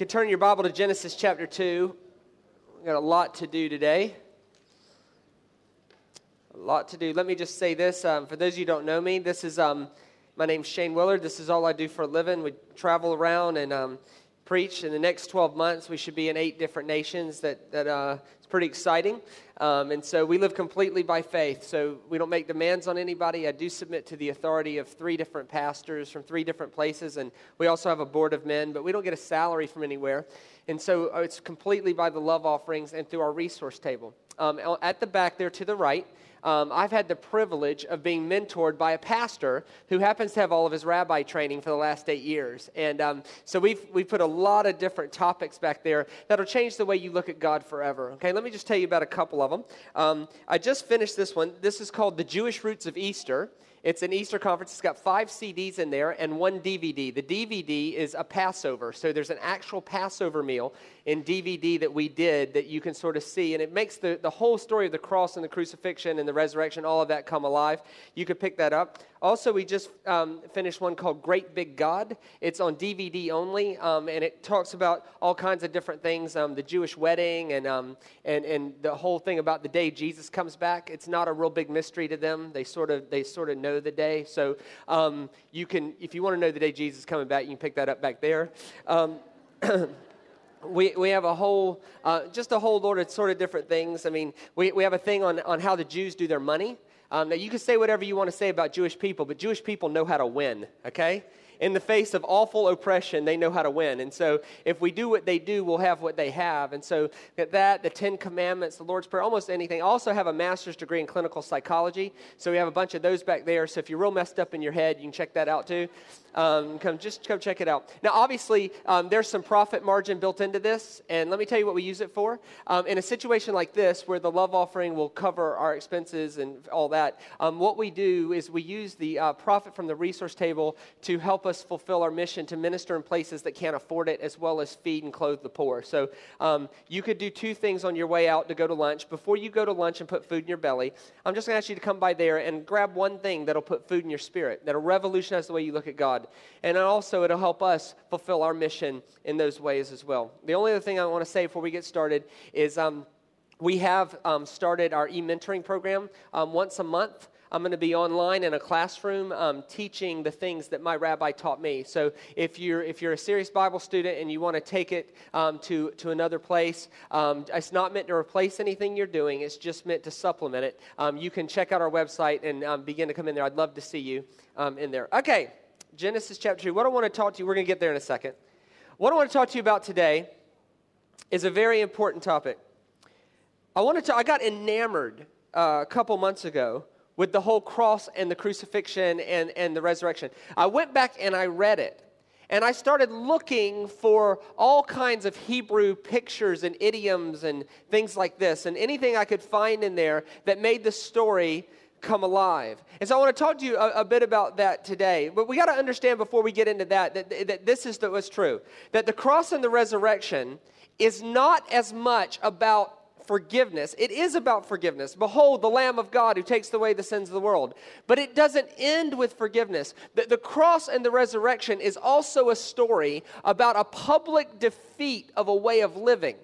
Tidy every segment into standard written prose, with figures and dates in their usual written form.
You can turn your Bible to Genesis chapter 2. We've got a lot to do today. A lot to do. Let me just say this. For those of you who don't know me, this is my name's Shane Willard. This is all I do for a living. We travel around and preach. In the next 12 months, we should be in 8 different nations. It's pretty exciting. And so we live completely by faith. So we don't make demands on anybody. I do submit to the authority of 3 different pastors from 3 different places. And we also have a board of men, but we don't get a salary from anywhere. And so it's completely by the love offerings and through our resource table. At the back there to the right, I've had the privilege of being mentored by a pastor who happens to have all of his rabbi training for the last 8 years. And so we've put a lot of different topics back there that'll change the way you look at God forever. Okay, let me just tell you about a couple of them. I just finished this one. This is called The Jewish Roots of Easter. It's an Easter conference. It's got 5 CDs in there and 1 DVD. The DVD is a Passover. So there's an actual Passover meal in DVD that we did that you can sort of see. And it makes the whole story of the cross and the crucifixion and the resurrection, all of that come alive. You could pick that up. Also, we just finished one called Great Big God. It's on DVD only, and it talks about all kinds of different things, the Jewish wedding and the whole thing about the day Jesus comes back. It's not a real big mystery to them. They sort of know the day. So you can, if you want to know the day Jesus is coming back, you can pick that up back there. We have a whole, just a whole lot of sort of different things. I mean, we have a thing on how the Jews do their money. Now, you can say whatever you want to say about Jewish people, but Jewish people know how to win, okay? In the face of awful oppression, they know how to win. And so if we do what they do, we'll have what they have. And so the 10 Commandments, the Lord's Prayer, almost anything. I also have a master's degree in clinical psychology, so we have a bunch of those back there. So if you're real messed up in your head, you can check that out too. Come check it out. Now, obviously, there's some profit margin built into this, and let me tell you what we use it for. In a situation like this, where the love offering will cover our expenses and all that, what we do is we use the profit from the resource table to help us fulfill our mission to minister in places that can't afford it, as well as feed and clothe the poor. So you could do 2 things on your way out to go to lunch. Before you go to lunch and put food in your belly, I'm just going to ask you to come by there and grab 1 thing that'll put food in your spirit, that'll revolutionize the way you look at God. And also, it'll help us fulfill our mission in those ways as well. The only other thing I want to say before we get started is we have started our e-mentoring program. Once a month, I'm going to be online in a classroom teaching the things that my rabbi taught me. So if you're a serious Bible student and you want to take it to another place, it's not meant to replace anything you're doing. It's just meant to supplement it. You can check out our website and begin to come in there. I'd love to see you in there. Okay. Genesis chapter 2, what I want to talk to you, we're going to get there in a second. What I want to talk to you about today is a very important topic. I got enamored a couple months ago with the whole cross and the crucifixion and the resurrection. I went back and I read it, and I started looking for all kinds of Hebrew pictures and idioms and things like this, and anything I could find in there that made the story come alive. And so I want to talk to you a bit about that today. But we got to understand before we get into that this is what's true. That the cross and the resurrection is not as much about forgiveness. It is about forgiveness. Behold, the Lamb of God who takes away the sins of the world. But it doesn't end with forgiveness. The cross and the resurrection is also a story about a public defeat of a way of living.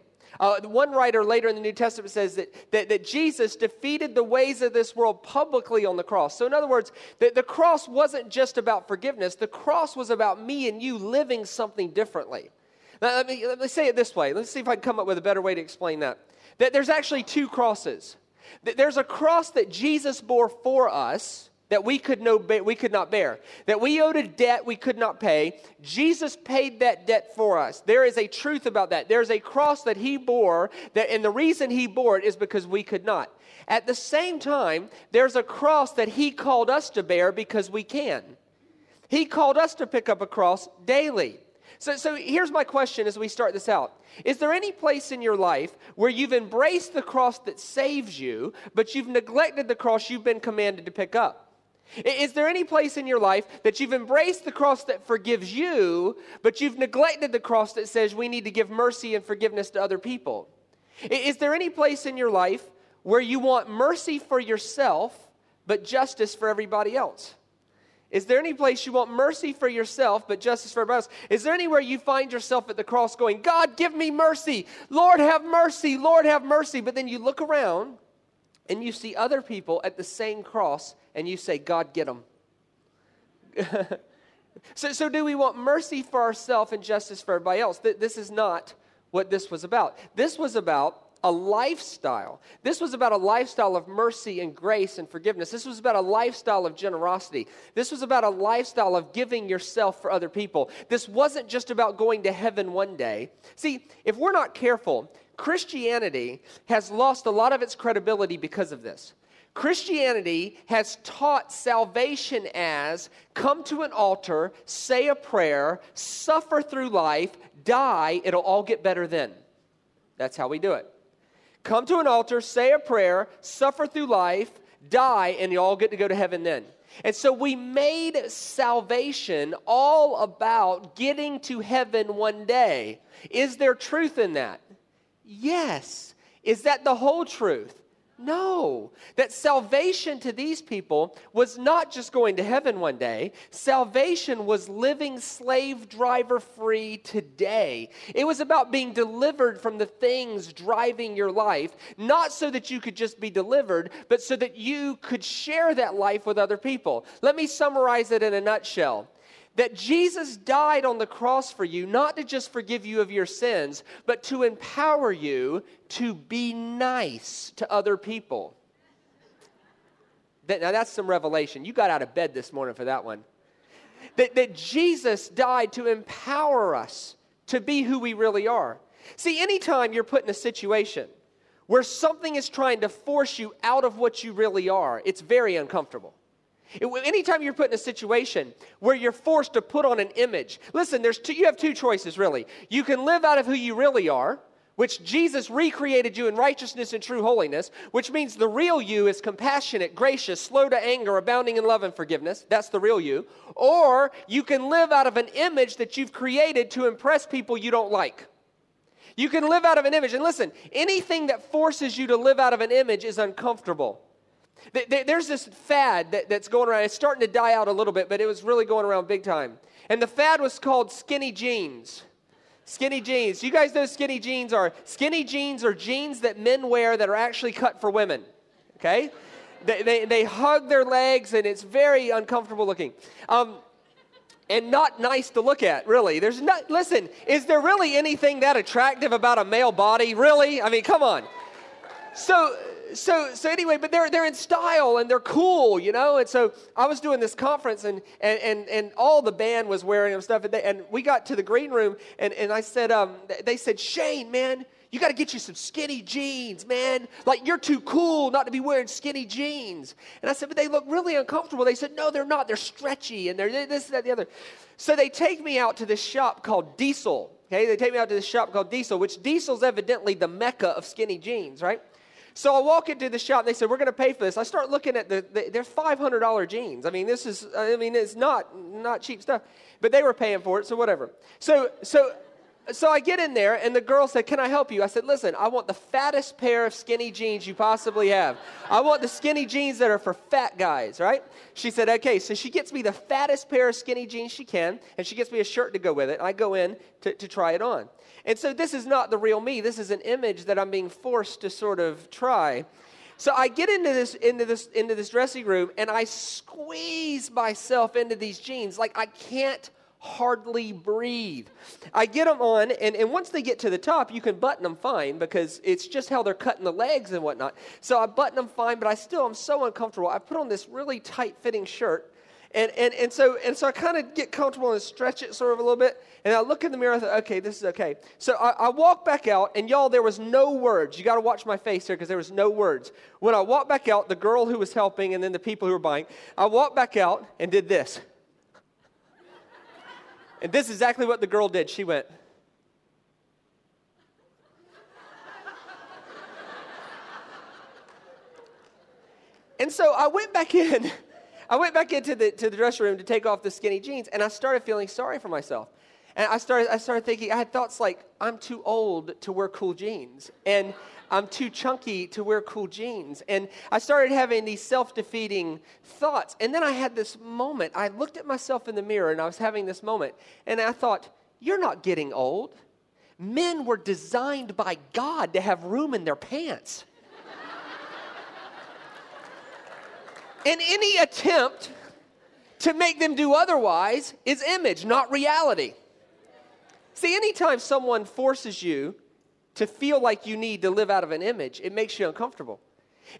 One writer later in the New Testament says that Jesus defeated the ways of this world publicly on the cross. So in other words, the cross wasn't just about forgiveness. The cross was about me and you living something differently. Now, let me say it this way. Let's see if I can come up with a better way to explain that. That there's actually 2 crosses. There's a cross that Jesus bore for us that we could not bear, that we owed a debt we could not pay. Jesus paid that debt for us. There is a truth about that. There's a cross that he bore, and the reason he bore it is because we could not. At the same time, there's a cross that he called us to bear because we can. He called us to pick up a cross daily. So here's my question as we start this out. Is there any place in your life where you've embraced the cross that saves you, but you've neglected the cross you've been commanded to pick up? Is there any place in your life that you've embraced the cross that forgives you, but you've neglected the cross that says we need to give mercy and forgiveness to other people? Is there any place in your life where you want mercy for yourself, but justice for everybody else? Is there any place you want mercy for yourself, but justice for everybody else? Is there anywhere you find yourself at the cross going, God, give me mercy. Lord, have mercy. Lord, have mercy. But then you look around and you see other people at the same cross and you say, God, get them. So do we want mercy for ourselves and justice for everybody else? This is not what this was about. This was about a lifestyle. This was about a lifestyle of mercy and grace and forgiveness. This was about a lifestyle of generosity. This was about a lifestyle of giving yourself for other people. This wasn't just about going to heaven one day. See, if we're not careful, Christianity has lost a lot of its credibility because of this. Christianity has taught salvation as come to an altar, say a prayer, suffer through life, die, it'll all get better then. That's how we do it. Come to an altar, say a prayer, suffer through life, die, and you all get to go to heaven then. And so we made salvation all about getting to heaven one day. Is there truth in that? Yes. Is that the whole truth? No. That salvation to these people was not just going to heaven one day. Salvation was living slave driver free today. It was about being delivered from the things driving your life, not so that you could just be delivered, but so that you could share that life with other people. Let me summarize it in a nutshell. That Jesus died on the cross for you, not to just forgive you of your sins, but to empower you to be nice to other people. Now that's some revelation. You got out of bed this morning for that one. That Jesus died to empower us to be who we really are. See, anytime you're put in a situation where something is trying to force you out of what you really are, it's very uncomfortable. Anytime you're put in a situation where you're forced to put on an image, listen, you have two choices really. You can live out of who you really are, which Jesus recreated you in righteousness and true holiness, which means the real you is compassionate, gracious, slow to anger, abounding in love and forgiveness. That's the real you. Or you can live out of an image that you've created to impress people you don't like. You can live out of an image. And listen, anything that forces you to live out of an image is uncomfortable. There's this fad that's going around. It's starting to die out a little bit, but it was really going around big time. And the fad was called skinny jeans. Skinny jeans. You guys know skinny jeans are? Skinny jeans are jeans that men wear that are actually cut for women, okay? They hug their legs, and it's very uncomfortable looking. And not nice to look at, really. Listen, is there really anything that attractive about a male body? Really? I mean, come on. So anyway, but they're in style and they're cool, you know. And so I was doing this conference and all the band was wearing them stuff. And we got to the green room and I said, they said, Shane, man, you got to get you some skinny jeans, man. Like you're too cool not to be wearing skinny jeans. And I said, but they look really uncomfortable. They said, no, they're not. They're stretchy and they're this, that, the other. So they take me out to this shop called Diesel. Okay, they take me out to this shop called Diesel, which Diesel's evidently the mecca of skinny jeans, right? So I walk into the shop, and they said, we're going to pay for this. I start looking at they're $500 jeans. I mean, it's not cheap stuff. But they were paying for it, so whatever. So I get in there, and the girl said, can I help you? I said, listen, I want the fattest pair of skinny jeans you possibly have. I want the skinny jeans that are for fat guys, right? She said, okay. So she gets me the fattest pair of skinny jeans she can, and she gets me a shirt to go with it. I go in to try it on. And so this is not the real me. This is an image that I'm being forced to sort of try. So I get into this dressing room, and I squeeze myself into these jeans. Like I can't hardly breathe. I get them on, and once they get to the top, you can button them fine because it's just how they're cutting the legs and whatnot. So I button them fine, but I still am so uncomfortable. I put on this really tight-fitting shirt. And so I kind of get comfortable and stretch it sort of a little bit. And I look in the mirror, I thought, okay, this is okay. So I walk back out, and y'all, there was no words. You got to watch my face here because there was no words. When I walked back out, the girl who was helping and then the people who were buying, I walked back out and did this. And this is exactly what the girl did. She went. And so I went back in. I went back into the dressing room to take off the skinny jeans, and I started feeling sorry for myself. And I started thinking, I had thoughts like, I'm too old to wear cool jeans, and I'm too chunky to wear cool jeans. And I started having these self-defeating thoughts. And then I had this moment. I looked at myself in the mirror, and I was having this moment. And I thought, you're not getting old. Men were designed by God to have room in their pants. And any attempt to make them do otherwise is image, not reality. See, anytime someone forces you to feel like you need to live out of an image, it makes you uncomfortable.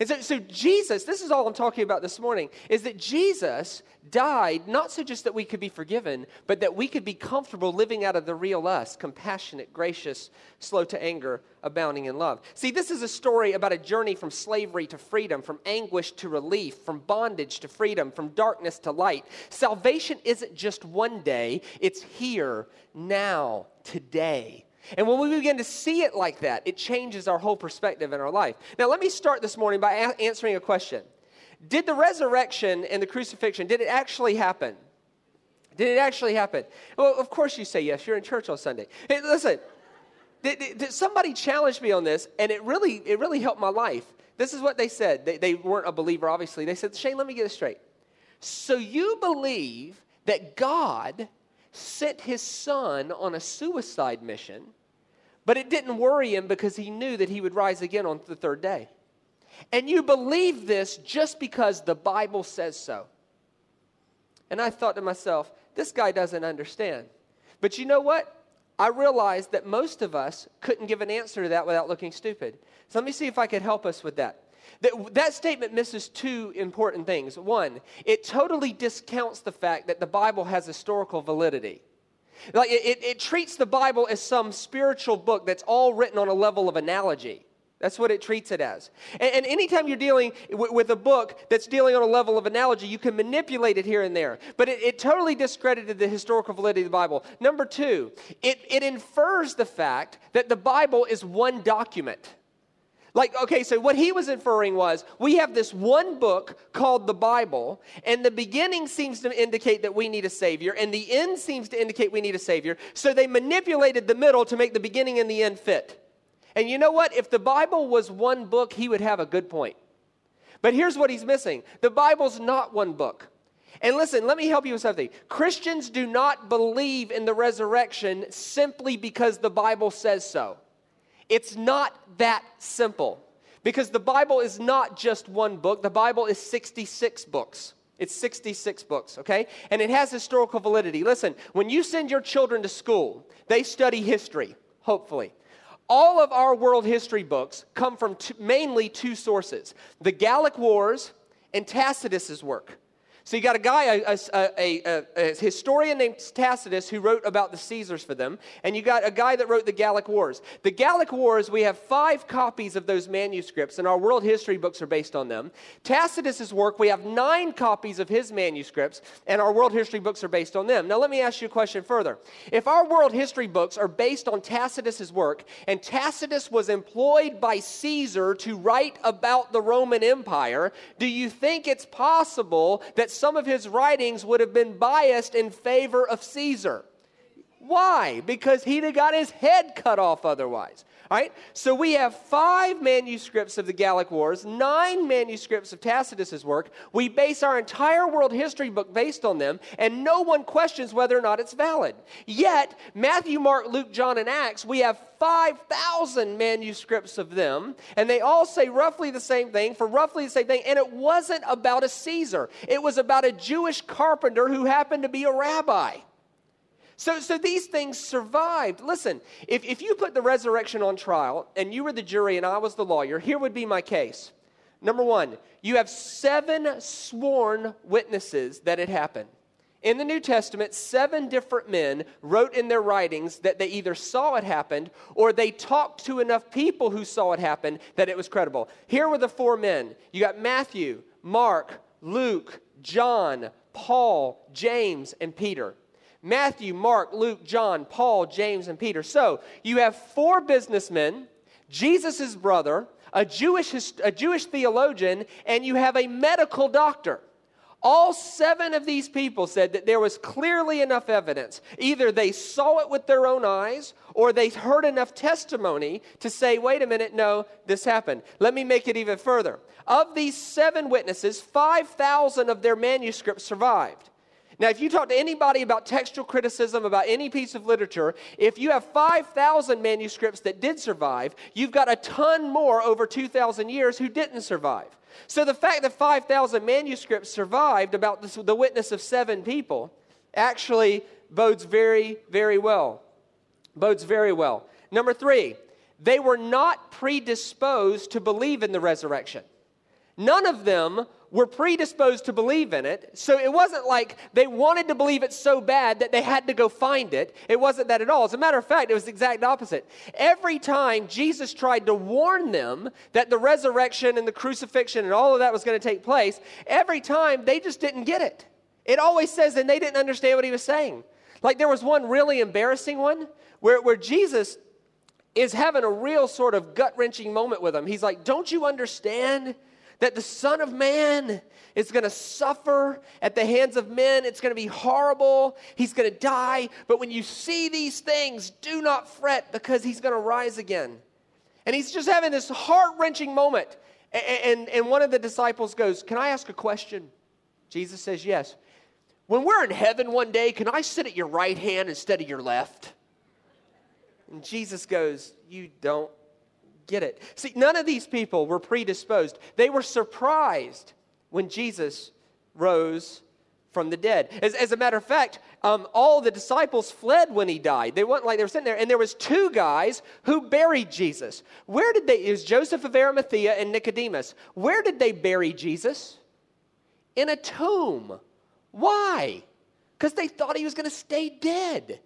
And so Jesus, this is all I'm talking about this morning, is that Jesus died not so just that we could be forgiven, but that we could be comfortable living out of the real us, compassionate, gracious, slow to anger, abounding in love. See, this is a story about a journey from slavery to freedom, from anguish to relief, from bondage to freedom, from darkness to light. Salvation isn't just one day, it's here, now, today. And when we begin to see it like that, it changes our whole perspective in our life. Now, let me start this morning by answering a question. Did the resurrection and the crucifixion, did it actually happen? Did it actually happen? Well, of course you say yes. You're in church on Sunday. Hey, listen, did somebody challenge me on this, and it really helped my life. This is what they said. They weren't a believer, obviously. They said, Shane, let me get this straight. So you believe that God sent his son on a suicide mission, but it didn't worry him because he knew that he would rise again on the third day. And you believe this just because the Bible says so. And I thought to myself, this guy doesn't understand. But you know what? I realized that most of us couldn't give an answer to that without looking stupid. So let me see if I could help us with that. That statement misses two important things. One, it totally discounts the fact that the Bible has historical validity. Like it treats the Bible as some spiritual book that's all written on a level of analogy. That's what it treats it as. And anytime you're dealing with a book that's dealing on a level of analogy, you can manipulate it here and there. But it totally discredited the historical validity of the Bible. Number two, it infers the fact that the Bible is one document. Like, okay, so what he was inferring was, we have this one book called the Bible, and the beginning seems to indicate that we need a Savior, and the end seems to indicate we need a Savior, so they manipulated the middle to make the beginning and the end fit. And you know what? If the Bible was one book, he would have a good point. But here's what he's missing. The Bible's not one book. And listen, let me help you with something. Christians do not believe in the resurrection simply because the Bible says so. It's not that simple, because the Bible is not just one book. The Bible is 66 books. It's 66 books, okay? And it has historical validity. Listen, when you send your children to school, they study history, hopefully. All of our world history books come from mainly two sources, the Gallic Wars and Tacitus's work. So you got a guy, a historian named Tacitus, who wrote about the Caesars for them, and you got a guy that wrote the Gallic Wars. The Gallic Wars, we have 5 copies of those manuscripts, and our world history books are based on them. Tacitus's work, we have 9 copies of his manuscripts, and our world history books are based on them. Now let me ask you a question further. If our world history books are based on Tacitus's work, and Tacitus was employed by Caesar to write about the Roman Empire, do you think it's possible that some of his writings would have been biased in favor of Caesar? Why? Because he'd have got his head cut off otherwise. All right? So we have 5 manuscripts of the Gallic Wars, 9 manuscripts of Tacitus's work. We base our entire world history book based on them, and no one questions whether or not it's valid. Yet, Matthew, Mark, Luke, John, and Acts, we have 5,000 manuscripts of them, and they all say roughly the same thing for roughly the same thing, and it wasn't about a Caesar. It was about a Jewish carpenter who happened to be a rabbi. So these things survived. Listen, if you put the resurrection on trial and you were the jury and I was the lawyer, here would be my case. Number one, you have 7 sworn witnesses that it happened. In the New Testament, 7 different men wrote in their writings that they either saw it happen or they talked to enough people who saw it happen that it was credible. Here were the 4 men. You got Matthew, Mark, Luke, John, Paul, James, and Peter. Matthew, Mark, Luke, John, Paul, James, and Peter. So you have 4 businessmen, Jesus' brother, a Jewish theologian, and you have a medical doctor. All seven of these people said that there was clearly enough evidence. Either they saw it with their own eyes or they heard enough testimony to say, wait a minute, no, this happened. Let me make it even further. Of these seven witnesses, 5,000 of their manuscripts survived. Now, if you talk to anybody about textual criticism, about any piece of literature, if you have 5,000 manuscripts that did survive, you've got a ton more over 2,000 years who didn't survive. So the fact that 5,000 manuscripts survived about the witness of seven people actually bodes very, very well. Bodes very well. Number three, they were not predisposed to believe in the resurrection. None of them were predisposed to believe in it, so it wasn't like they wanted to believe it so bad that they had to go find it. It wasn't that at all. As a matter of fact, it was the exact opposite. Every time Jesus tried to warn them that the resurrection and the crucifixion and all of that was going to take place, every time they just didn't get it. It always says, and they didn't understand what he was saying. Like there was one really embarrassing one where Jesus is having a real sort of gut-wrenching moment with them. He's like, don't you understand that the Son of Man is going to suffer at the hands of men? It's going to be horrible. He's going to die. But when you see these things, do not fret, because he's going to rise again. And he's just having this heart-wrenching moment. And one of the disciples goes, can I ask a question? Jesus says, yes. When we're in heaven one day, can I sit at your right hand instead of your left? And Jesus goes, you don't get it. See, none of these people were predisposed. They were surprised when Jesus rose from the dead. As a matter of fact, all the disciples fled when he died. They weren't like they were sitting there. And there was two guys who buried Jesus. Where did they? It was Joseph of Arimathea and Nicodemus. Where did they bury Jesus? In a tomb. Why? Because they thought he was going to stay dead.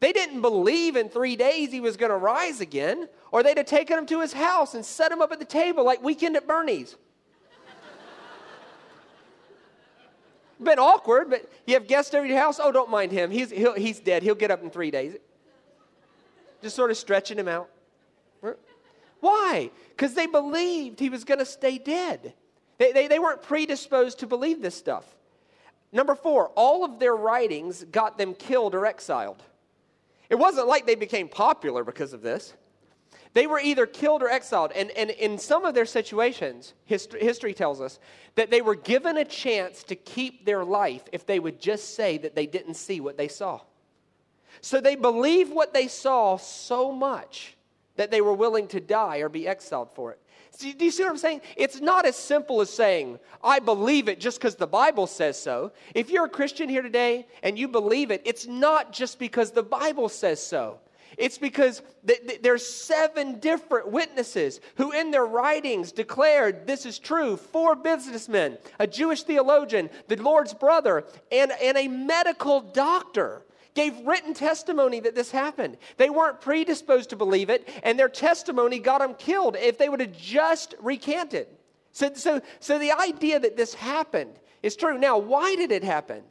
They didn't believe in 3 days he was going to rise again, or they'd have taken him to his house and set him up at the table like Weekend at Bernie's. Been awkward, but you have guests over your house. Oh, don't mind him. He's dead. He'll get up in 3 days. Just sort of stretching him out. Why? Because they believed he was going to stay dead. They weren't predisposed to believe this stuff. Number four, all of their writings got them killed or exiled. It wasn't like they became popular because of this. They were either killed or exiled. And in some of their situations, history tells us that they were given a chance to keep their life if they would just say that they didn't see what they saw. So they believed what they saw so much that they were willing to die or be exiled for it. Do you see what I'm saying? It's not as simple as saying, I believe it just because the Bible says so. If you're a Christian here today and you believe it, it's not just because the Bible says so. It's because there's seven different witnesses who in their writings declared this is true. 4 businessmen, a Jewish theologian, the Lord's brother, and a medical doctor gave written testimony that this happened. They weren't predisposed to believe it, and their testimony got them killed if they would have just recanted. So the idea that this happened is true. Now, why did it happen?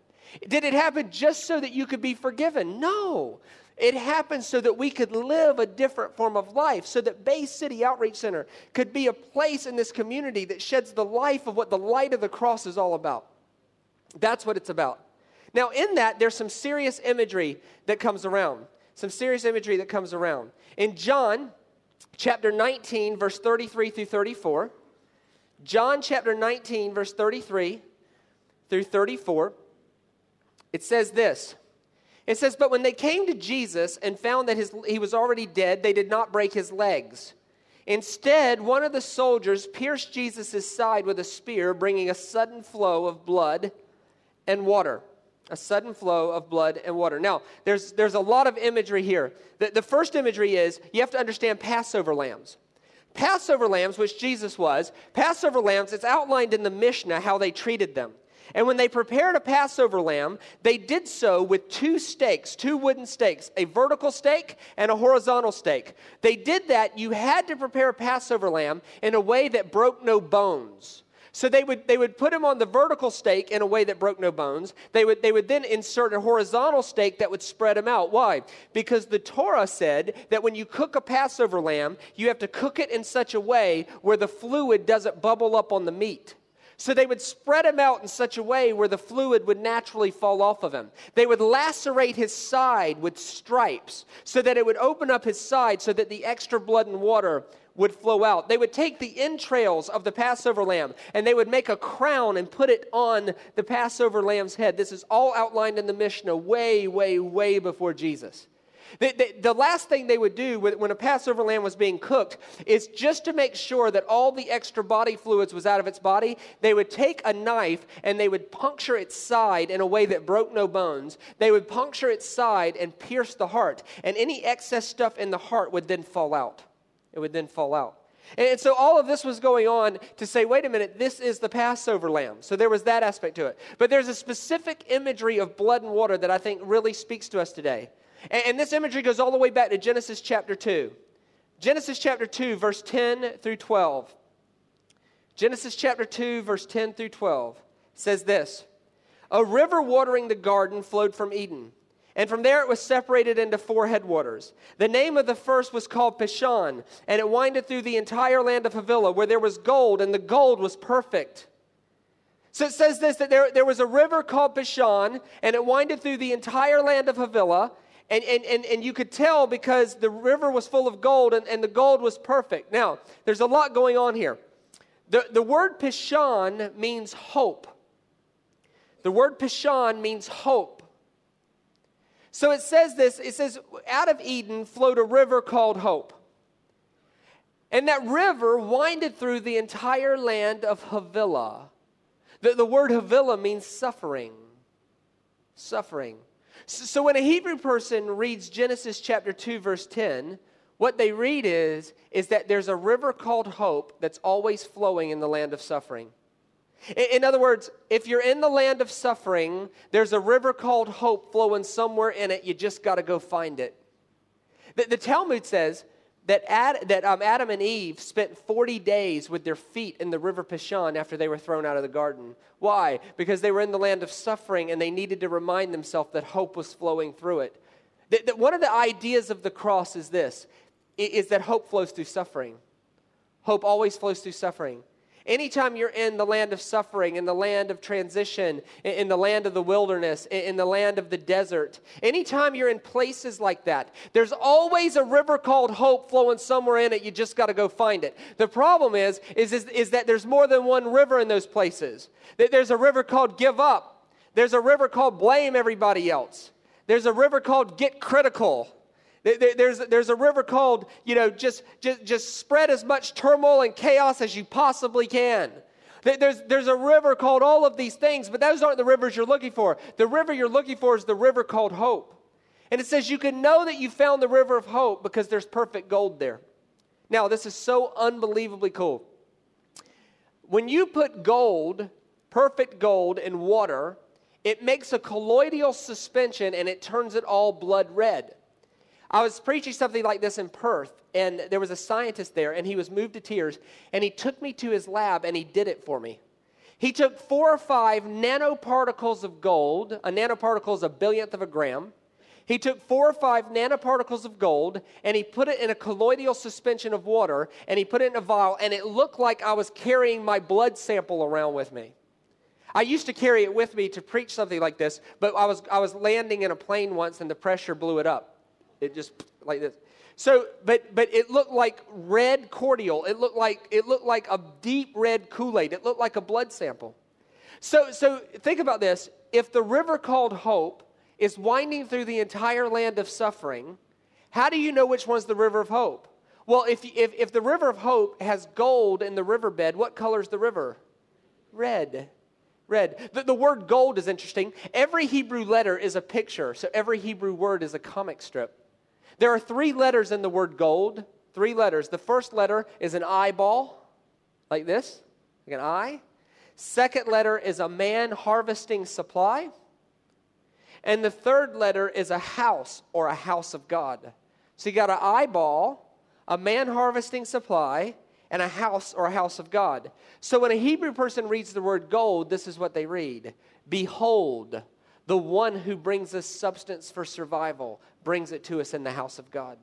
Did it happen just so that you could be forgiven? No. It happened so that we could live a different form of life, so that Bay City Outreach Center could be a place in this community that sheds the life of what the light of the cross is all about. That's what it's about. Now, in that, there's some serious imagery that comes around. Some serious imagery that comes around. In John chapter 19, verse 33 through 34, John chapter 19, verse 33 through 34, it says this. It says, but when they came to Jesus and found that he was already dead, they did not break his legs. Instead, one of the soldiers pierced Jesus' side with a spear, bringing a sudden flow of blood and water. A sudden flow of blood and water. Now, there's a lot of imagery here. The first imagery is you have to understand Passover lambs. Passover lambs, which Jesus was, Passover lambs, it's outlined in the Mishnah how they treated them. And when they prepared a Passover lamb, they did so with 2 stakes, 2 wooden stakes, a vertical stake and a horizontal stake. They did that. You had to prepare a Passover lamb in a way that broke no bones. So they would put him on the vertical stake in a way that broke no bones. They would then insert a horizontal stake that would spread him out. Why? Because the Torah said that when you cook a Passover lamb, you have to cook it in such a way where the fluid doesn't bubble up on the meat. So they would spread him out in such a way where the fluid would naturally fall off of him. They would lacerate his side with stripes so that it would open up his side so that the extra blood and water would flow out. They would take the entrails of the Passover lamb and they would make a crown and put it on the Passover lamb's head. This is all outlined in the Mishnah way, way, way before Jesus. The last thing they would do when a Passover lamb was being cooked is just to make sure that all the extra body fluids was out of its body, they would take a knife and they would puncture its side in a way that broke no bones. They would puncture its side and pierce the heart, and any excess stuff in the heart would then fall out. It would then fall out. And so all of this was going on to say, wait a minute, this is the Passover lamb. So there was that aspect to it. But there's a specific imagery of blood and water that I think really speaks to us today. And this imagery goes all the way back to Genesis chapter 2. Genesis chapter 2, verse 10 through 12. Genesis chapter 2, verse 10 through 12 says this: "A river watering the garden flowed from Eden, and from there it was separated into 4 headwaters. The name of the first was called Pishon, and it winded through the entire land of Havilah, where there was gold, and the gold was perfect." So it says this, that there was a river called Pishon, and it winded through the entire land of Havilah, and you could tell because the river was full of gold, and the gold was perfect. Now, there's a lot going on here. The word Pishon means hope. The word Pishon means hope. So it says this, it says, out of Eden flowed a river called hope. And that river winded through the entire land of Havilah. The word Havilah means suffering. Suffering. So when a Hebrew person reads Genesis chapter 2, verse 10, what they read is that there's a river called hope that's always flowing in the land of suffering. In other words, if you're in the land of suffering, there's a river called hope flowing somewhere in it. You just got to go find it. The Talmud says that Adam and Eve spent 40 days with their feet in the river Pishon after they were thrown out of the garden. Why? Because they were in the land of suffering and they needed to remind themselves that hope was flowing through it. That one of the ideas of the cross is this, is that hope flows through suffering. Hope always flows through suffering. Anytime you're in the land of suffering, in the land of transition, in the land of the wilderness, in the land of the desert, anytime you're in places like that, there's always a river called hope flowing somewhere in it. You just got to go find it. The problem is that there's more than one river in those places. There's a river called give up. There's a river called blame everybody else. There's a river called get critical. There's a river called, you know, just spread as much turmoil and chaos as you possibly can. There's a river called all of these things, but those aren't the rivers you're looking for. The river you're looking for is the river called hope. And it says you can know that you found the river of hope because there's perfect gold there. Now, this is so unbelievably cool. When you put gold, perfect gold, in water, it makes a colloidal suspension and it turns it all blood red. I was preaching something like this in Perth, and there was a scientist there, and he was moved to tears, and he took me to his lab, and he did it for me. He took 4 or 5 nanoparticles of gold. A nanoparticle is a billionth of a gram. He took 4 or 5 nanoparticles of gold, and he put it in a colloidal suspension of water, and he put it in a vial, and it looked like I was carrying my blood sample around with me. I used to carry it with me to preach something like this, but I was landing in a plane once, and the pressure blew it up. It just like this. So, but it looked like red cordial. It looked like a deep red Kool-Aid. It looked like a blood sample. So think about this. If the river called hope is winding through the entire land of suffering, how do you know which one's the river of hope? Well, if the river of hope has gold in the riverbed, what color's the river? Red. Red. The word gold is interesting. Every Hebrew letter is a picture, so every Hebrew word is a comic strip. There are 3 letters in the word gold, 3 letters. The first letter is an eyeball, like this, like an eye. Second letter is a man harvesting supply. And the third letter is a house, or a house of God. So you got an eyeball, a man harvesting supply, and a house, or a house of God. So when a Hebrew person reads the word gold, this is what they read. Behold, the one who brings us substance for survival brings it to us in the house of God.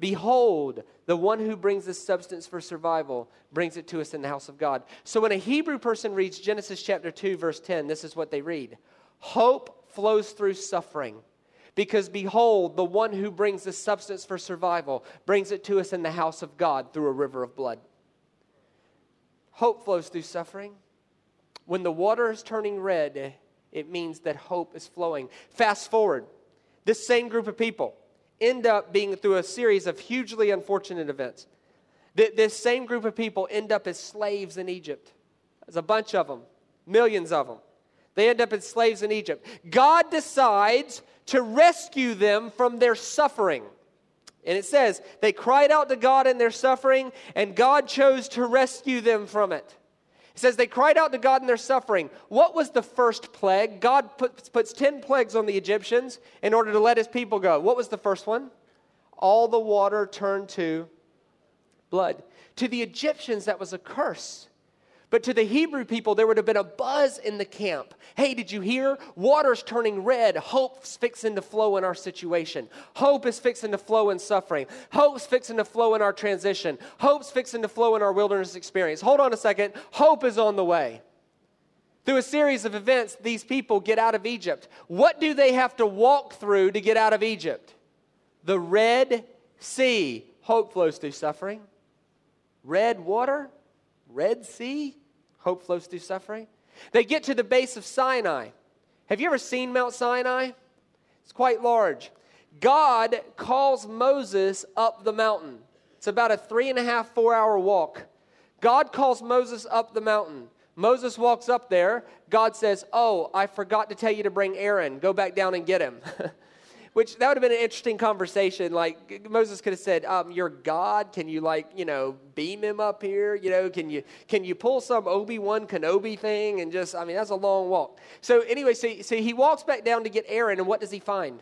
Behold, the one who brings this substance for survival brings it to us in the house of God. So when a Hebrew person reads Genesis chapter 2, verse 10, this is what they read. Hope flows through suffering, because behold, the one who brings this substance for survival brings it to us in the house of God through a river of blood. Hope flows through suffering. When the water is turning red, it means that hope is flowing. Fast forward, this same group of people end up being through a series of hugely unfortunate events. This same group of people end up as slaves in Egypt. There's a bunch of them, millions of them. They end up as slaves in Egypt. God decides to rescue them from their suffering. And it says, they cried out to God in their suffering, and God chose to rescue them from it. It says they cried out to God in their suffering. What was the first plague? God puts 10 plagues on the Egyptians in order to let his people go. What was the first one? All the water turned to blood. To the Egyptians, that was a curse. But to the Hebrew people, there would have been a buzz in the camp. Hey, did you hear? Water's turning red. Hope's fixing to flow in our situation. Hope is fixing to flow in suffering. Hope's fixing to flow in our transition. Hope's fixing to flow in our wilderness experience. Hold on a second. Hope is on the way. Through a series of events, these people get out of Egypt. What do they have to walk through to get out of Egypt? The Red Sea. Hope flows through suffering. Red water? Red Sea? Hope flows through suffering. They get to the base of Sinai. Have you ever seen Mount Sinai? It's quite large. God calls Moses up the mountain. It's about a 3.5-4 hour walk. God calls Moses up the mountain. Moses walks up there. God says, oh, I forgot to tell you to bring Aaron. Go back down and get him. Which, that would have been an interesting conversation. Like, Moses could have said, you're God. Can you, beam him up here? Can you pull some Obi-Wan Kenobi thing? And just, that's a long walk. So anyway, so he walks back down to get Aaron, and what does he find?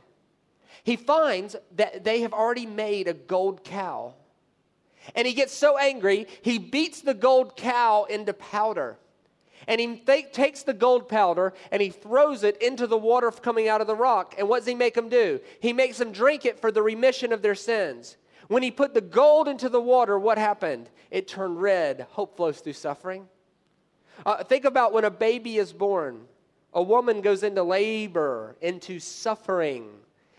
He finds that they have already made a gold cow. And he gets so angry, he beats the gold cow into powder. And he takes the gold powder and he throws it into the water coming out of the rock. And what does he make them do? He makes them drink it for the remission of their sins. When he put the gold into the water, what happened? It turned red. Hope flows through suffering. Think about when a baby is born. A woman goes into labor, into suffering.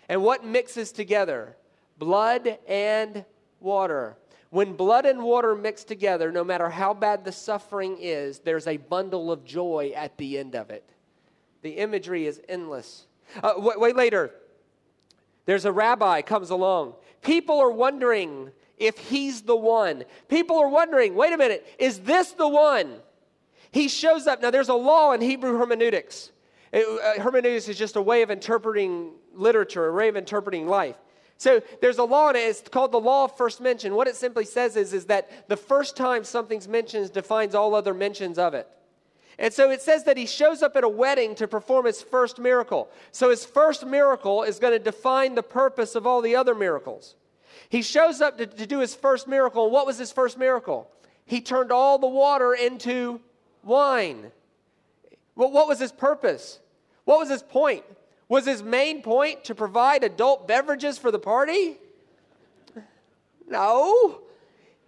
And what mixes together? Blood and water. When blood and water mix together, no matter how bad the suffering is, there's a bundle of joy at the end of it. The imagery is endless. Way later, there's a rabbi comes along. People are wondering if he's the one. People are wondering, wait a minute, is this the one? He shows up. Now, there's a law in Hebrew hermeneutics. Hermeneutics is just a way of interpreting literature, a way of interpreting life. So there's a law in it, it's called the law of first mention. What it simply says is that the first time something's mentioned defines all other mentions of it. And so it says that he shows up at a wedding to perform his first miracle. So his first miracle is going to define the purpose of all the other miracles. He shows up to do his first miracle. And what was his first miracle? He turned all the water into wine. Well, what was his purpose? What was his point? Was his main point to provide adult beverages for the party? No.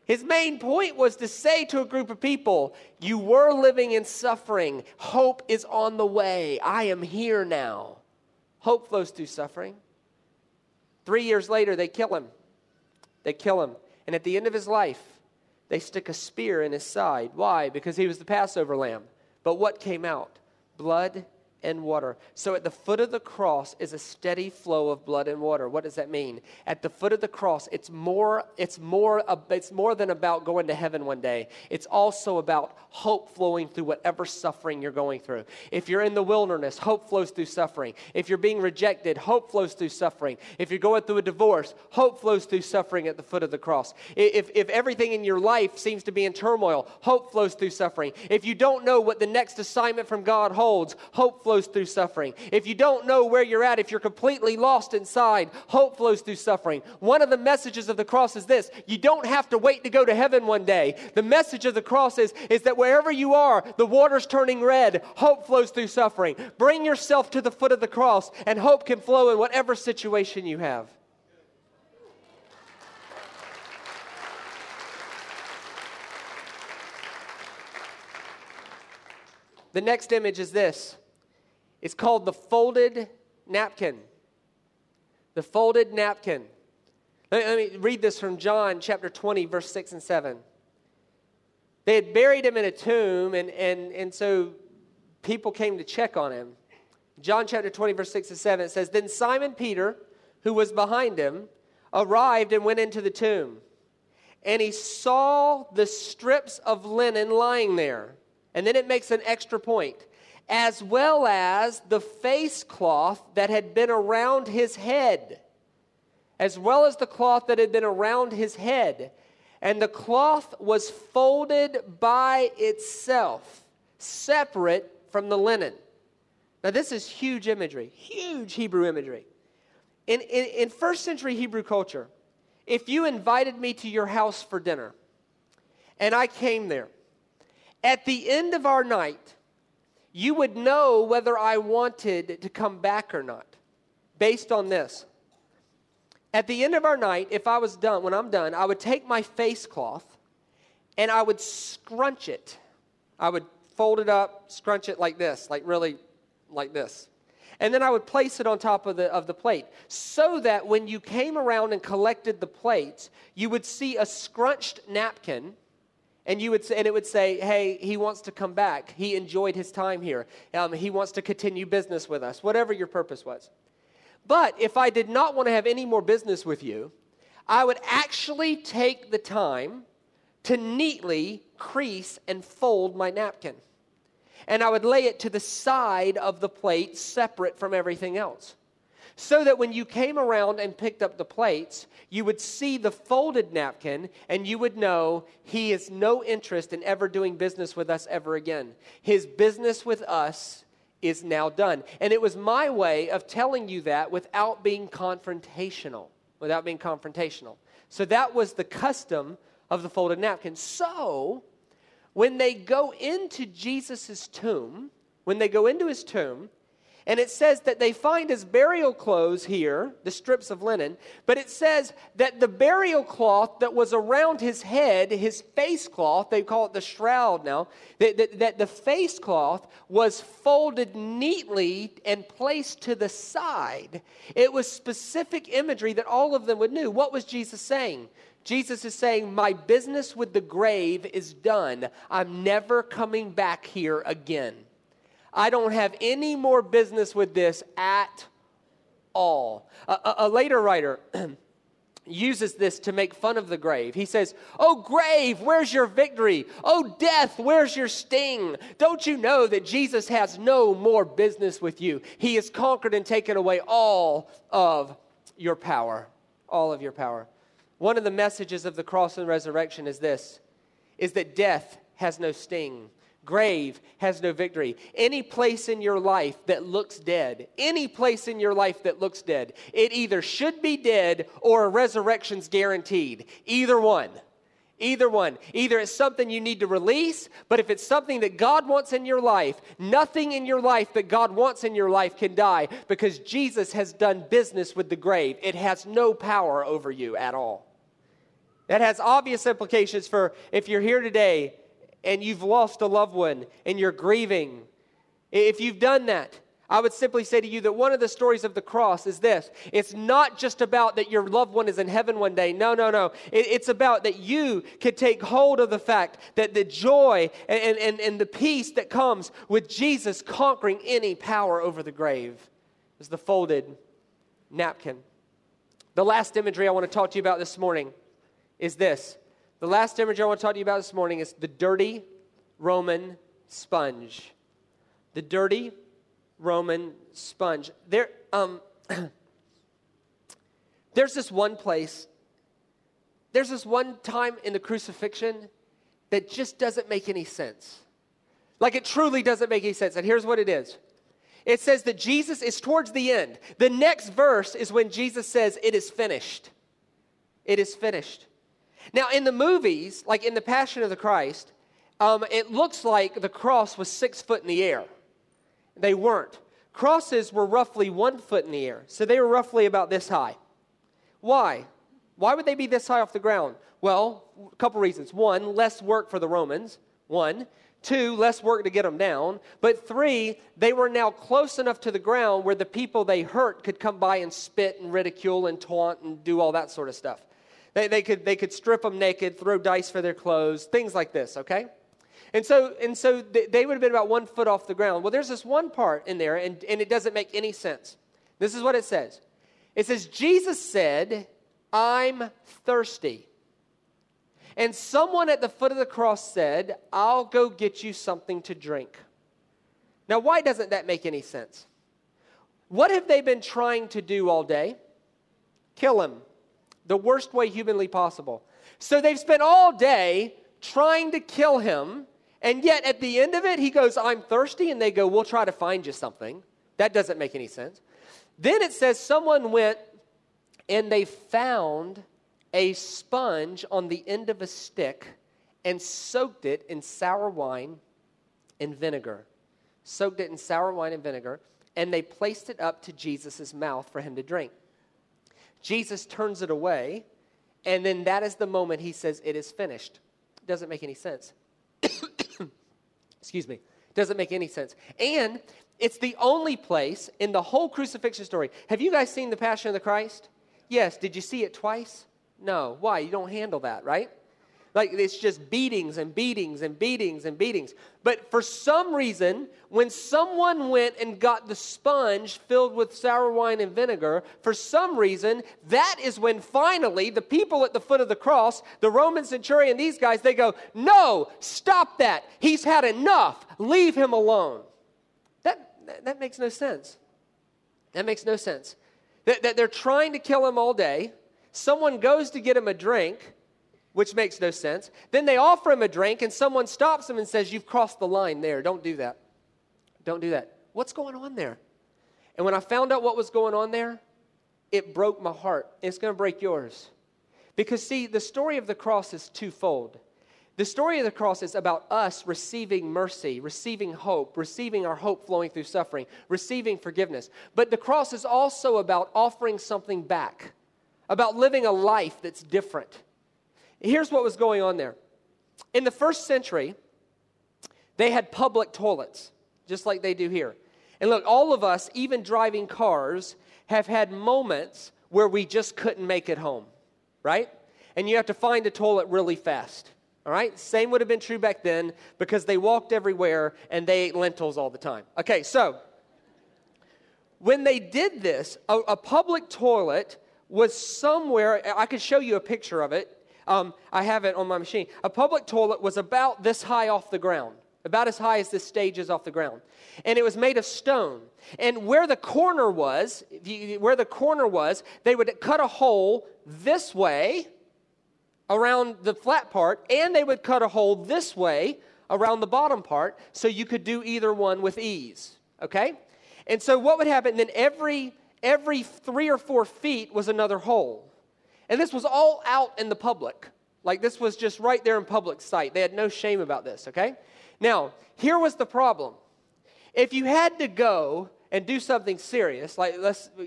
His main point was to say to a group of people, you were living in suffering. Hope is on the way. I am here now. Hope flows through suffering. 3 years later, they kill him. And at the end of his life, they stick a spear in his side. Why? Because he was the Passover lamb. But what came out? Blood and water. So at the foot of the cross is a steady flow of blood and water. What does that mean? At the foot of the cross, it's more than about going to heaven one day. It's also about hope flowing through whatever suffering you're going through. If you're in the wilderness, hope flows through suffering. If you're being rejected, hope flows through suffering. If you're going through a divorce, hope flows through suffering at the foot of the cross. If everything in your life seems to be in turmoil, hope flows through suffering. If you don't know what the next assignment from God holds, hope flows through suffering. If you don't know where you're at, if you're completely lost inside, hope flows through suffering. One of the messages of the cross is this: you don't have to wait to go to heaven one day. The message of the cross is that wherever you are, the water's turning red. Hope flows through suffering. Bring yourself to the foot of the cross, and hope can flow in whatever situation you have. The next image is this. It's called the folded napkin. The folded napkin. Let me read this from John chapter 20, verse 6 and 7. They had buried him in a tomb, and so people came to check on him. John chapter 20, verse 6 and 7, it says, Then Simon Peter, who was behind him, arrived and went into the tomb. And he saw the strips of linen lying there. And then it makes an extra point. As well as the face cloth that had been around his head. As well as the cloth that had been around his head. And the cloth was folded by itself, separate from the linen. Now this is huge imagery, huge Hebrew imagery. In first century Hebrew culture, if you invited me to your house for dinner, and I came there, at the end of our night, you would know whether I wanted to come back or not, based on this. At the end of our night, if I was done, when I'm done, I would take my face cloth, and I would scrunch it. I would fold it up, scrunch it like this, like really like this. And then I would place it on top of the plate so that when you came around and collected the plates, you would see a scrunched napkin, and it would say, hey, he wants to come back. He enjoyed his time here. He wants to continue business with us, whatever your purpose was. But if I did not want to have any more business with you, I would actually take the time to neatly crease and fold my napkin. And I would lay it to the side of the plate separate from everything else. So that when you came around and picked up the plates, you would see the folded napkin and you would know he has no interest in ever doing business with us ever again. His business with us is now done. And it was my way of telling you that without being confrontational. Without being confrontational. So that was the custom of the folded napkin. So when they go into Jesus' tomb, and it says that they find his burial clothes here, the strips of linen, but it says that the burial cloth that was around his head, his face cloth, they call it the shroud now, that the face cloth was folded neatly and placed to the side. It was specific imagery that all of them would know. What was Jesus saying? Jesus is saying, my business with the grave is done. I'm never coming back here again. I don't have any more business with this at all. A later writer uses this to make fun of the grave. He says, oh, grave, where's your victory? Oh, death, where's your sting? Don't you know that Jesus has no more business with you? He has conquered and taken away all of your power. All of your power. One of the messages of the cross and resurrection is this, is that death has no sting. Grave has no victory. Any place in your life that looks dead, it either should be dead or a resurrection's guaranteed. Either one. Either it's something you need to release, but if it's something that God wants in your life, nothing in your life that God wants in your life can die because Jesus has done business with the grave. It has no power over you at all. That has obvious implications for if you're here today and you've lost a loved one and you're grieving. If you've done that, I would simply say to you that one of the stories of the cross is this. It's not just about that your loved one is in heaven one day. No. It's about that you could take hold of the fact that the joy and the peace that comes with Jesus conquering any power over the grave is the folded napkin. The last imagery I want to talk to you about this morning is this. The last image I want to talk to you about this morning is the dirty Roman sponge. The dirty Roman sponge. There's this one place, there's this one time in the crucifixion that just doesn't make any sense. Like it truly doesn't make any sense. And here's what it is. It says that Jesus is towards the end. The next verse is when Jesus says, it is finished. It is finished. Now, in the movies, like in The Passion of the Christ, it looks like the cross was 6 foot in the air. They weren't. Crosses were roughly 1 foot in the air, so they were roughly about this high. Why? Why would they be this high off the ground? Well, a couple reasons. One, less work for the Romans. Two, less work to get them down. But three, they were now close enough to the ground where the people they hurt could come by and spit and ridicule and taunt and do all that sort of stuff. They could strip them naked, throw dice for their clothes, things like this, okay? And so they would have been about 1 foot off the ground. Well, there's this one part in there, and it doesn't make any sense. This is what it says. It says, Jesus said, I'm thirsty. And someone at the foot of the cross said, I'll go get you something to drink. Now, why doesn't that make any sense? What have they been trying to do all day? Kill him. The worst way humanly possible. So they've spent all day trying to kill him, and yet at the end of it, he goes, I'm thirsty, and they go, we'll try to find you something. That doesn't make any sense. Then it says someone went and they found a sponge on the end of a stick and soaked it in sour wine and vinegar. Soaked it in sour wine and vinegar, and they placed it up to Jesus' mouth for him to drink. Jesus turns it away, and then that is the moment he says, it is finished. It doesn't make any sense. Excuse me. It doesn't make any sense. And it's the only place in the whole crucifixion story. Have you guys seen The Passion of the Christ? Yes. Did you see it twice? No. Why? You don't handle that, right? Like, it's just beatings and beatings and beatings and beatings. But for some reason, when someone went and got the sponge filled with sour wine and vinegar, for some reason, that is when finally the people at the foot of the cross, the Roman centurion, these guys, they go, no, stop that. He's had enough. Leave him alone. That makes no sense. That makes no sense. That they're trying to kill him all day. Someone goes to get him a drink, which makes no sense. Then they offer him a drink, and someone stops him and says, you've crossed the line there. Don't do that. Don't do that. What's going on there? And when I found out what was going on there, it broke my heart. It's going to break yours. Because, see, the story of the cross is twofold. The story of the cross is about us receiving mercy, receiving hope, receiving our hope flowing through suffering, receiving forgiveness. But the cross is also about offering something back, about living a life that's different. Here's what was going on there. In the first century, they had public toilets, just like they do here. And look, all of us, even driving cars, have had moments where we just couldn't make it home, right? And you have to find a toilet really fast. All right, same would have been true back then because they walked everywhere and they ate lentils all the time. Okay, so when they did this, a public toilet was somewhere. I could show you a picture of it. I have it on my machine. A public toilet was about this high off the ground, about as high as this stage is off the ground. And it was made of stone. And where the corner was, they would cut a hole this way around the flat part, and they would cut a hole this way around the bottom part so you could do either one with ease, okay? And so what would happen, then every 3 or 4 feet was another hole. And this was all out in the public. Like, this was just right there in public sight. They had no shame about this, okay? Now, here was the problem. If you had to go and do something serious, like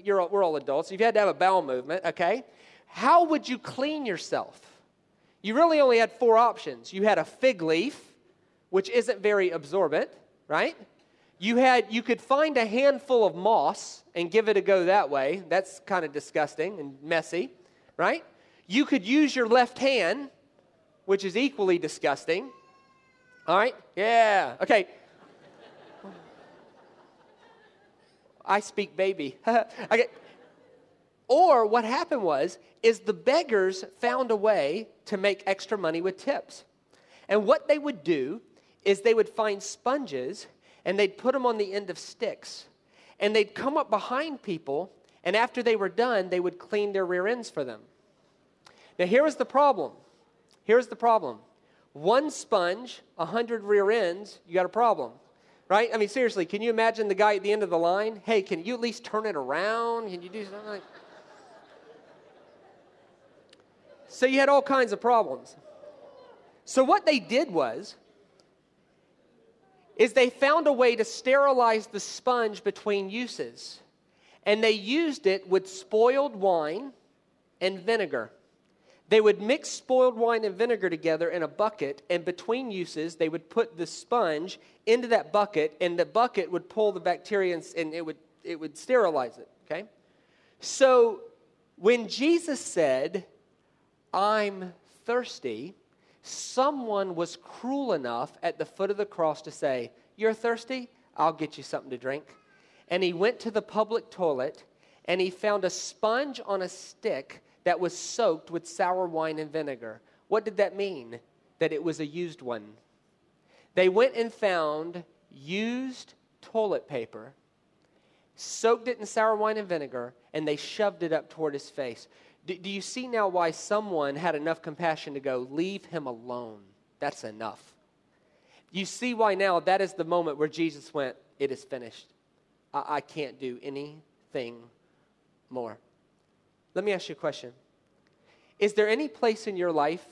we're all adults, if you had to have a bowel movement, okay, how would you clean yourself? You really only had 4 options. You had a fig leaf, which isn't very absorbent, right? You could find a handful of moss and give it a go that way. That's kind of disgusting and messy, right? You could use your left hand, which is equally disgusting. All right? Yeah. Okay. I speak baby. Okay. Or what happened is the beggars found a way to make extra money with tips. And what they would do is they would find sponges, and they'd put them on the end of sticks. And they'd come up behind people, and after they were done, they would clean their rear ends for them. Now, here was the problem. Here's the problem. 1 sponge, 100 rear ends, you got a problem. Right? I mean, seriously, can you imagine the guy at the end of the line? Hey, can you at least turn it around? Can you do something like that? So you had all kinds of problems. So what they did was they found a way to sterilize the sponge between uses. And they used it with spoiled wine and vinegar. They would mix spoiled wine and vinegar together in a bucket, and between uses, they would put the sponge into that bucket, and the bucket would pull the bacteria, and it would sterilize it, okay? So when Jesus said, "I'm thirsty," someone was cruel enough at the foot of the cross to say, "You're thirsty? I'll get you something to drink." And he went to the public toilet, and he found a sponge on a stick that was soaked with sour wine and vinegar. What did that mean? That it was a used one. They went and found used toilet paper, soaked it in sour wine and vinegar, and they shoved it up toward his face. Do you see now why someone had enough compassion to go, "Leave him alone. That's enough"? You see why now that is the moment where Jesus went, "It is finished. I can't do anything more." Let me ask you a question. Is there any place in your life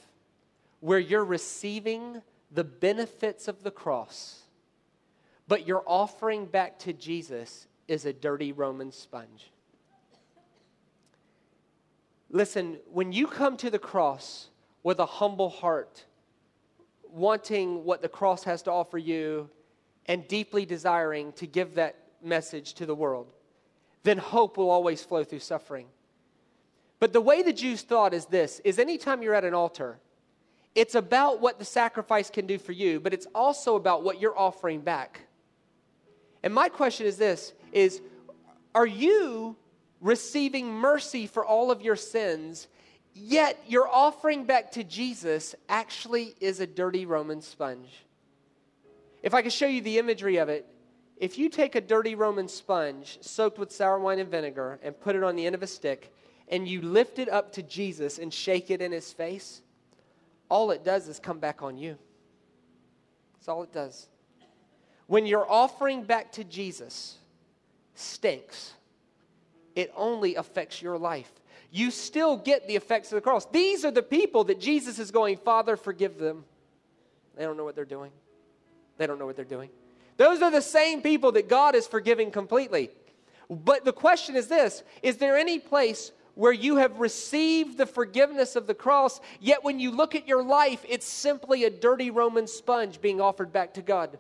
where you're receiving the benefits of the cross, but your offering back to Jesus is a dirty Roman sponge? Listen, when you come to the cross with a humble heart, wanting what the cross has to offer you and deeply desiring to give that message to the world, then hope will always flow through suffering. But the way the Jews thought is this, is anytime you're at an altar, it's about what the sacrifice can do for you, but it's also about what you're offering back. And my question is this, is are you receiving mercy for all of your sins, yet your offering back to Jesus actually is a dirty Roman sponge? If I could show you the imagery of it, if you take a dirty Roman sponge soaked with sour wine and vinegar and put it on the end of a stick, and you lift it up to Jesus and shake it in his face, all it does is come back on you. That's all it does. When your offering back to Jesus stinks, it only affects your life. You still get the effects of the cross. These are the people that Jesus is going, "Father, forgive them. They don't know what they're doing. They don't know what they're doing." Those are the same people that God is forgiving completely. But the question is this, is there any place where you have received the forgiveness of the cross, yet when you look at your life, it's simply a dirty Roman sponge being offered back to God?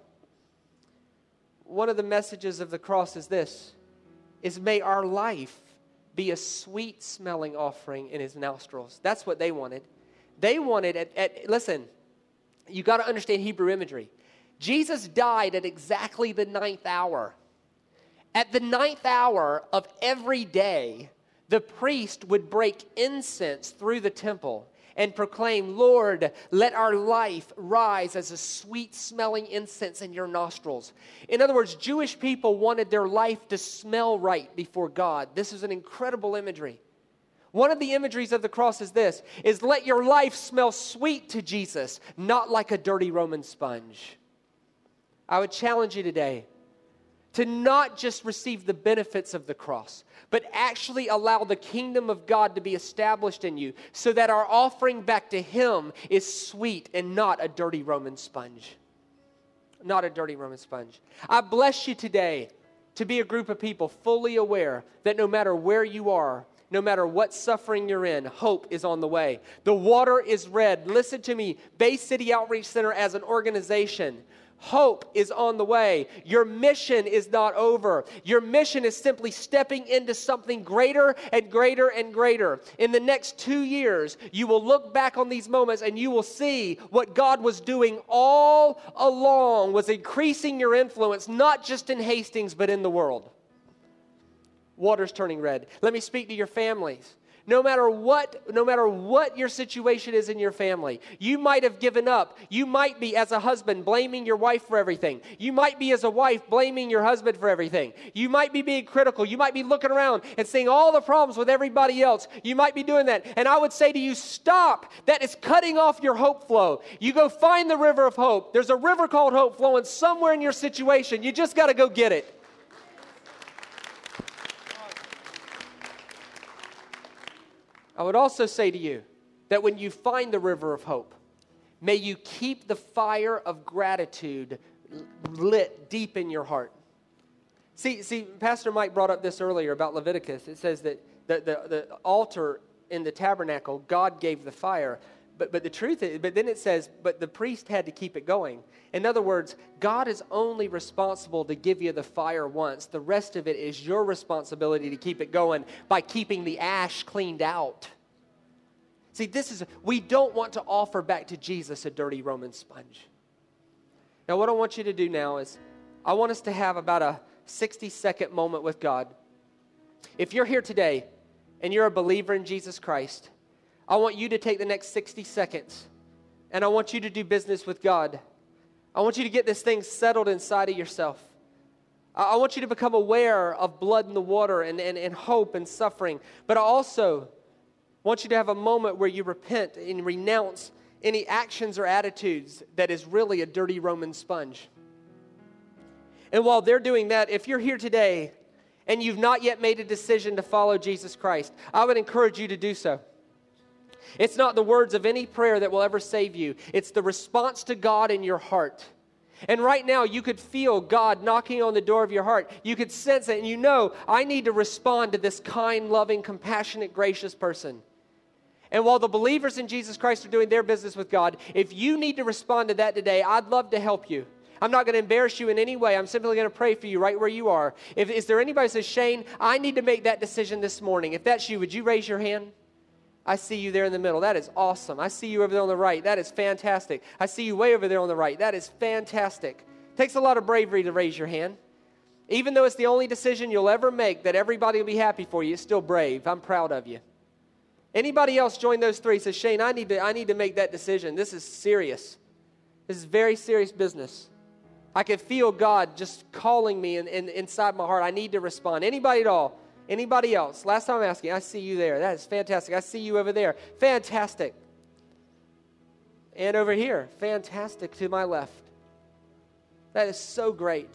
One of the messages of the cross is this, is may our life be a sweet-smelling offering in his nostrils. That's what they wanted. They wanted, listen, you got to understand Hebrew imagery. Jesus died at exactly the 9th hour. At the 9th hour of every day, the priest would break incense through the temple and proclaim, "Lord, let our life rise as a sweet-smelling incense in your nostrils." In other words, Jewish people wanted their life to smell right before God. This is an incredible imagery. One of the imageries of the cross is this, is let your life smell sweet to Jesus, not like a dirty Roman sponge. I would challenge you today to not just receive the benefits of the cross, but actually allow the kingdom of God to be established in you so that our offering back to him is sweet and not a dirty Roman sponge. Not a dirty Roman sponge. I bless you today to be a group of people fully aware that no matter where you are, no matter what suffering you're in, hope is on the way. The water is red. Listen to me, Bay City Outreach Center as an organization, hope is on the way. Your mission is not over. Your mission is simply stepping into something greater and greater and greater. In the next 2 years, you will look back on these moments and you will see what God was doing all along was increasing your influence, not just in Hastings, but in the world. Water's turning red. Let me speak to your families. No matter what your situation is in your family, you might have given up. You might be, as a husband, blaming your wife for everything. You might be, as a wife, blaming your husband for everything. You might be being critical. You might be looking around and seeing all the problems with everybody else. You might be doing that. And I would say to you, stop. That is cutting off your hope flow. You go find the river of hope. There's a river called hope flowing somewhere in your situation. You just got to go get it. I would also say to you that when you find the river of hope, may you keep the fire of gratitude lit deep in your heart. See, Pastor Mike brought up this earlier about Leviticus. It says that the altar in the tabernacle, God gave the fire. But the truth is, but then it says, but the priest had to keep it going. In other words, God is only responsible to give you the fire once. The rest of it is your responsibility to keep it going by keeping the ash cleaned out. See, this is, we don't want to offer back to Jesus a dirty Roman sponge. Now, what I want you to do now is, I want us to have about a 60-second moment with God. If you're here today and you're a believer in Jesus Christ, I want you to take the next 60 seconds, and I want you to do business with God. I want you to get this thing settled inside of yourself. I want you to become aware of blood in the water and hope and suffering. But I also want you to have a moment where you repent and renounce any actions or attitudes that is really a dirty Roman sponge. And while they're doing that, if you're here today and you've not yet made a decision to follow Jesus Christ, I would encourage you to do so. It's not the words of any prayer that will ever save you. It's the response to God in your heart. And right now, you could feel God knocking on the door of your heart. You could sense it, and you know, I need to respond to this kind, loving, compassionate, gracious person. And while the believers in Jesus Christ are doing their business with God, if you need to respond to that today, I'd love to help you. I'm not going to embarrass you in any way. I'm simply going to pray for you right where you are. Is there anybody who says, Shane, I need to make that decision this morning. If that's you, would you raise your hand? I see you there in the middle. That is awesome. I see you over there on the right. That is fantastic. I see you way over there on the right. That is fantastic. It takes a lot of bravery to raise your hand. Even though it's the only decision you'll ever make that everybody will be happy for you, it's still brave. I'm proud of you. Anybody else join those three? Says, Shane, I need to make that decision. This is serious. This is very serious business. I can feel God just calling me inside my heart. I need to respond. Anybody at all? Anybody else? Last time I'm asking, I see you there. That is fantastic. I see you over there. Fantastic. And over here, fantastic to my left. That is so great.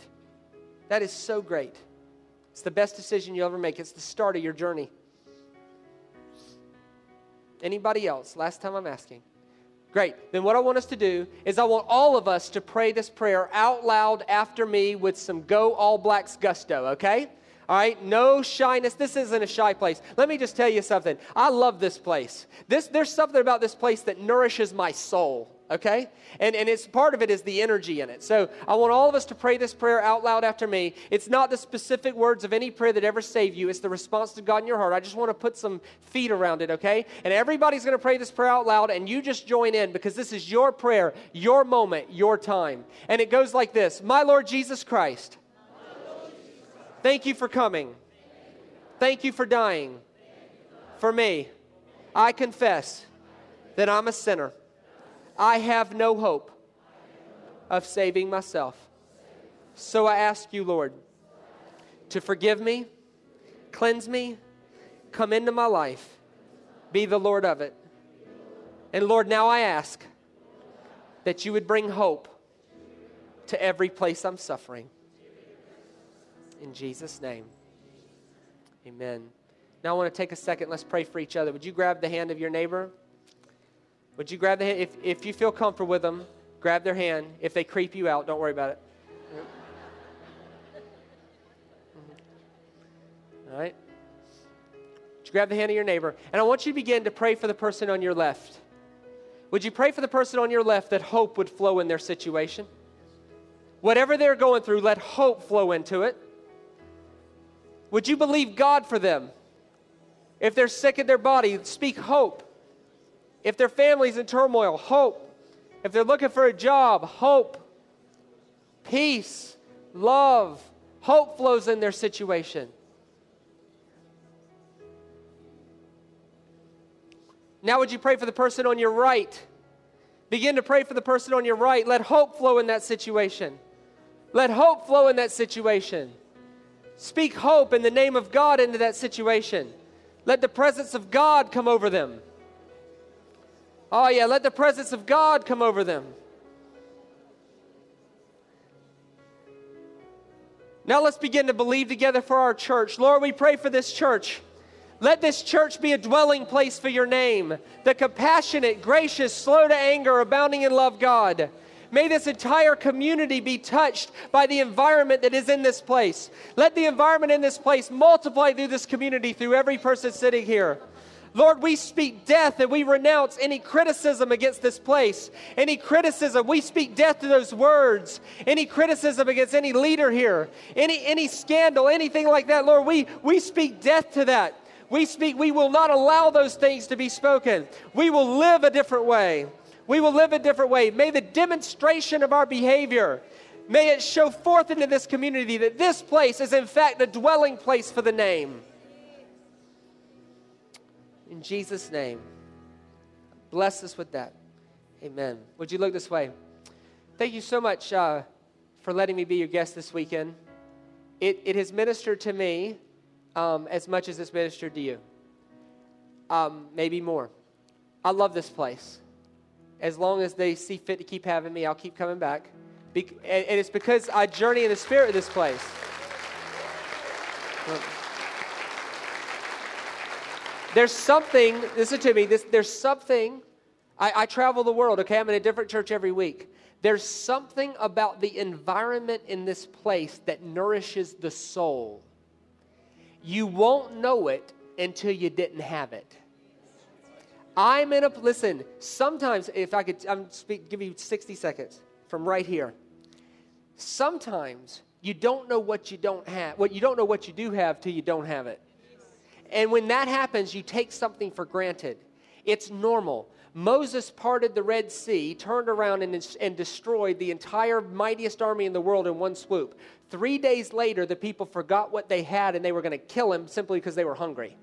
That is so great. It's the best decision you'll ever make. It's the start of your journey. Anybody else? Last time I'm asking. Great. Then what I want us to do is I want all of us to pray this prayer out loud after me with some Go All Blacks gusto, okay? All right, no shyness. This isn't a shy place. Let me just tell you something. I love this place. There's something about this place that nourishes my soul, okay? And it's part of it is the energy in it. So I want all of us to pray this prayer out loud after me. It's not the specific words of any prayer that ever saved you. It's the response to God in your heart. I just want to put some feet around it, okay? And everybody's going to pray this prayer out loud, and you just join in because this is your prayer, your moment, your time. And it goes like this. My Lord Jesus Christ, thank you for coming. Thank you for dying for me. I confess that I'm a sinner. I have no hope of saving myself. So I ask you, Lord, to forgive me, cleanse me, come into my life, be the Lord of it. And Lord, now I ask that you would bring hope to every place I'm suffering. In Jesus' name, amen. Now I want to take a second. Let's pray for each other. Would you grab the hand of your neighbor? Would you grab the hand? If you feel comfortable with them, grab their hand. If they creep you out, don't worry about it. All right. Would you grab the hand of your neighbor? And I want you to begin to pray for the person on your left. Would you pray for the person on your left that hope would flow in their situation? Whatever they're going through, let hope flow into it. Would you believe God for them? If they're sick in their body, speak hope. If their family's in turmoil, hope. If they're looking for a job, hope. Peace, love, hope flows in their situation. Now would you pray for the person on your right? Begin to pray for the person on your right. Let hope flow in that situation. Let hope flow in that situation. Speak hope in the name of God into that situation. Let the presence of God come over them. Oh yeah, let the presence of God come over them. Now let's begin to believe together for our church. Lord, we pray for this church. Let this church be a dwelling place for your name. The compassionate, gracious, slow to anger, abounding in love God. May this entire community be touched by the environment that is in this place. Let the environment in this place multiply through this community, through every person sitting here. Lord, we speak death and we renounce any criticism against this place. Any criticism, we speak death to those words. Any criticism against any leader here, any scandal, anything like that, Lord, we speak death to that. We will not allow those things to be spoken. We will live a different way. We will live a different way. May the demonstration of our behavior, may it show forth into this community that this place is in fact the dwelling place for the name. In Jesus' name, bless us with that. Amen. Would you look this way? Thank you so much for letting me be your guest this weekend. It has ministered to me as much as it's ministered to you. Maybe more. I love this place. As long as they see fit to keep having me, I'll keep coming back. And it's because I journey in the spirit of this place. There's something, listen to me, there's something, I travel the world, okay? I'm in a different church every week. There's something about the environment in this place that nourishes the soul. You won't know it until you didn't have it. Listen, sometimes if I could, give you 60 seconds from right here. Sometimes you don't know what you don't have, you don't know what you do have till you don't have it. And when that happens, you take something for granted. It's normal. Moses parted the Red Sea, turned around and destroyed the entire mightiest army in the world in one swoop. 3 days later, the people forgot what they had and they were going to kill him simply because they were hungry.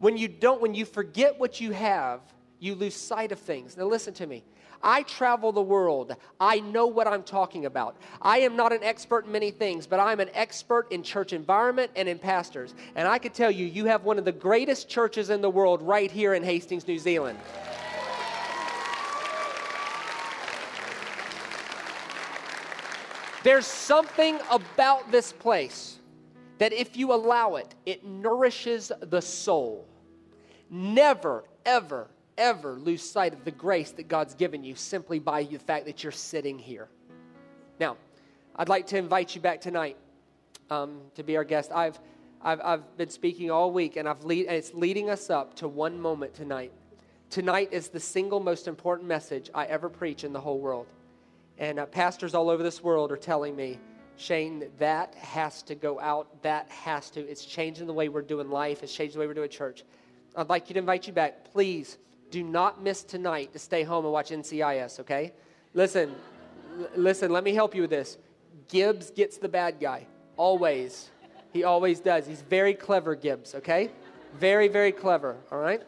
When you forget what you have, you lose sight of things. Now listen to me. I travel the world. I know what I'm talking about. I am not an expert in many things, but I'm an expert in church environment and in pastors. And I can tell you, you have one of the greatest churches in the world right here in Hastings, New Zealand. There's something about this place that if you allow it, it nourishes the soul. Never, ever, ever lose sight of the grace that God's given you simply by the fact that you're sitting here. Now, I'd like to invite you back tonight to be our guest. I've been speaking all week, and it's leading us up to one moment tonight. Tonight is the single most important message I ever preach in the whole world. And pastors all over this world are telling me, Shane, that has to go out. It's changing the way we're doing life. It's changing the way we're doing church. I'd like you to invite you back. Please do not miss tonight to stay home and watch NCIS, okay? Listen, listen, let me help you with this. Gibbs gets the bad guy, always. He always does. He's very clever, Gibbs, okay? Very, very clever, all right?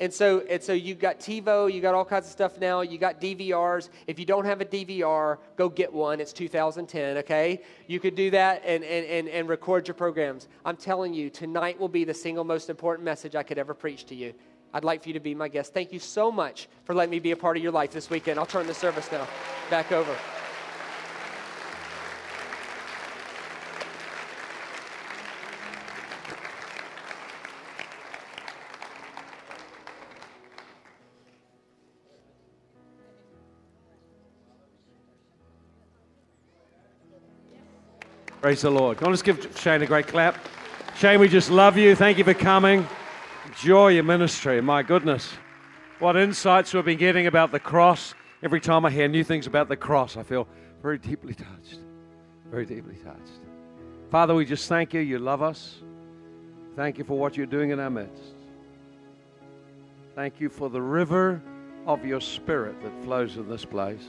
And so you've got TiVo, you got all kinds of stuff now. You got DVRs. If you don't have a DVR, go get one. It's 2010, okay? You could do that and record your programs. I'm telling you, tonight will be the single most important message I could ever preach to you. I'd like for you to be my guest. Thank you so much for letting me be a part of your life this weekend. I'll turn the service now back over. Praise the Lord. Can I just give Shane a great clap? Shane, we just love you. Thank you for coming. Enjoy your ministry. My goodness. What insights we've been getting about the cross. Every time I hear new things about the cross, I feel very deeply touched. Very deeply touched. Father, we just thank you. You love us. Thank you for what you're doing in our midst. Thank you for the river of your spirit that flows in this place.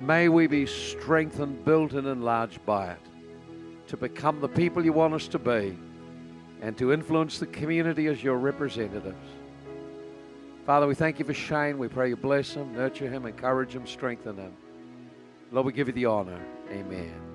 May we be strengthened, built, and enlarged by it to become the people you want us to be and to influence the community as your representatives. Father, we thank you for Shane. We pray you bless him, nurture him, encourage him, strengthen him. Lord, we give you the honor. Amen.